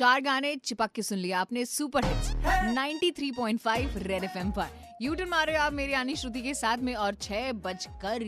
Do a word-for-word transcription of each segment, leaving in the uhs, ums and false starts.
चार गाने चिपक के सुन लिया आपने super hits ninety three point five red FM पर। यू टर्न मारे आप मेरी यानी श्रुति के साथ में और छह बजकर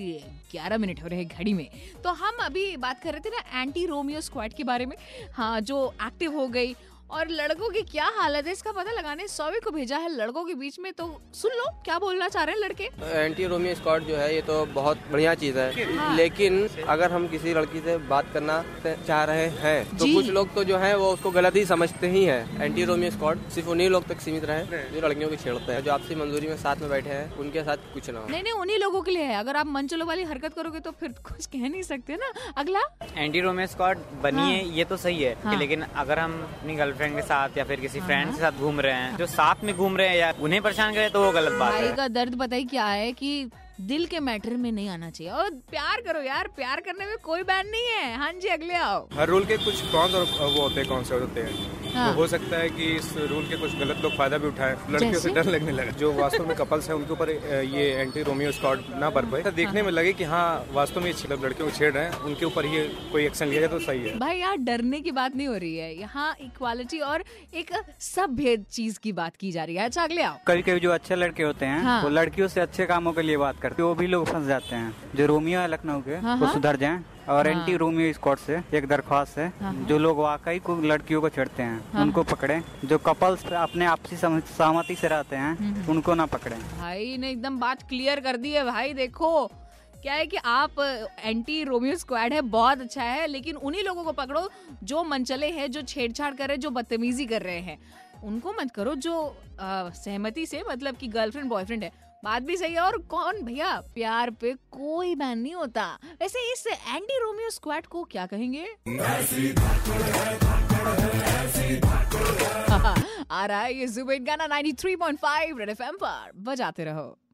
ग्यारह मिनट हो रहे घड़ी में। तो हम अभी बात कर रहे थे ना एंटी रोमियो स्क्वाड के बारे में, हाँ जो एक्टिव हो गई और लड़कों की क्या हालत है इसका पता लगाने सौवे को भेजा है लड़कों के बीच में, तो सुन लो क्या बोलना चाह रहे हैं लड़के। एंटी रोमियो स्क्वाड जो है ये तो बहुत बढ़िया चीज है, हाँ। लेकिन अगर हम किसी लड़की से बात करना चाह रहे हैं तो कुछ लोग तो जो है वो उसको गलत ही समझते ही है। एंटी रोमियो स्क्वाड सिर्फ उन्हीं लोग तक सीमित रहे जो लड़कियों को छेड़ते हैं, जो आपसी मंजूरी में साथ में बैठे हैं उनके साथ कुछ ना। नहीं नहीं उन्हीं लोगों के लिए है, अगर आप मनचलो वाली हरकत करोगे तो फिर कुछ कह नहीं सकते ना। अगला एंटी रोमियो स्क्वाड बनी है ये तो सही है, लेकिन अगर हम अपनी फ्रेंड के साथ या फिर किसी फ्रेंड के साथ घूम रहे हैं जो साथ में घूम रहे हैं या उन्हें परेशान करे तो वो गलत बात है। भाई का दर्द पता ही क्या है कि दिल के मैटर में नहीं आना चाहिए और प्यार करो यार, प्यार करने में कोई बैन नहीं है। हाँ जी अगले आओ। हर रूल के कुछ कॉन्स और वो होते हैं कॉन्स होते हैं, हाँ। तो हो सकता है कि इस रूल के कुछ गलत लोग फायदा भी उठाएं, लड़कियों से डर लगने लगा। जो वास्तव में कपल्स हैं उनके ऊपर ये एंटी रोमियो स्क्वाड ना बरपे, देखने में लगे कि हाँ वास्तव में लड़कियों को छेड़ रहे हैं उनके ऊपर ये कोई एक्शन लिया जाए तो सही है। भाई यार डरने की बात नहीं हो रही है यहाँ, इक्वालिटी और एक सभ्य चीज की बात की जा रही है। अच्छा अगले आओ। कभी कभी जो अच्छे लड़के होते हैं वो लड़कियों से अच्छे कामों के लिए बात करते, वो भी लोग फंस जाते हैं। जो रोमियो है लखनऊ के वो सुधर जाएं और हाँ। एंटी रोमियो स्क्वाड से एक दरख्वास्त है, हाँ। जो लोग वाकई को लड़कियों को छेड़ते हैं, हाँ। उनको पकड़ें। जो कपल्स अपने आपसी सहमति से रहते हैं उनको ना पकड़ें। भाई ने एकदम बात क्लियर कर दी है। भाई देखो क्या है कि आप एंटी रोमियो स्क्वाड है बहुत अच्छा है, लेकिन उन्हीं लोगों को पकड़ो जो मनचले हैं, जो छेड़छाड़ कर रहे हैं, जो बदतमीजी कर रहे हैं, उनको मत करो। जो सहमति से मतलब कि गर्लफ्रेंड बॉयफ्रेंड है बात भी सही है। और कौन भैया प्यार पे कोई बैन नहीं होता। वैसे इस एंटी रोमियो स्क्वाड को क्या कहेंगे? आ रहा है ये जुबेद गाना ninety three point five red FM पर, बजाते रहो।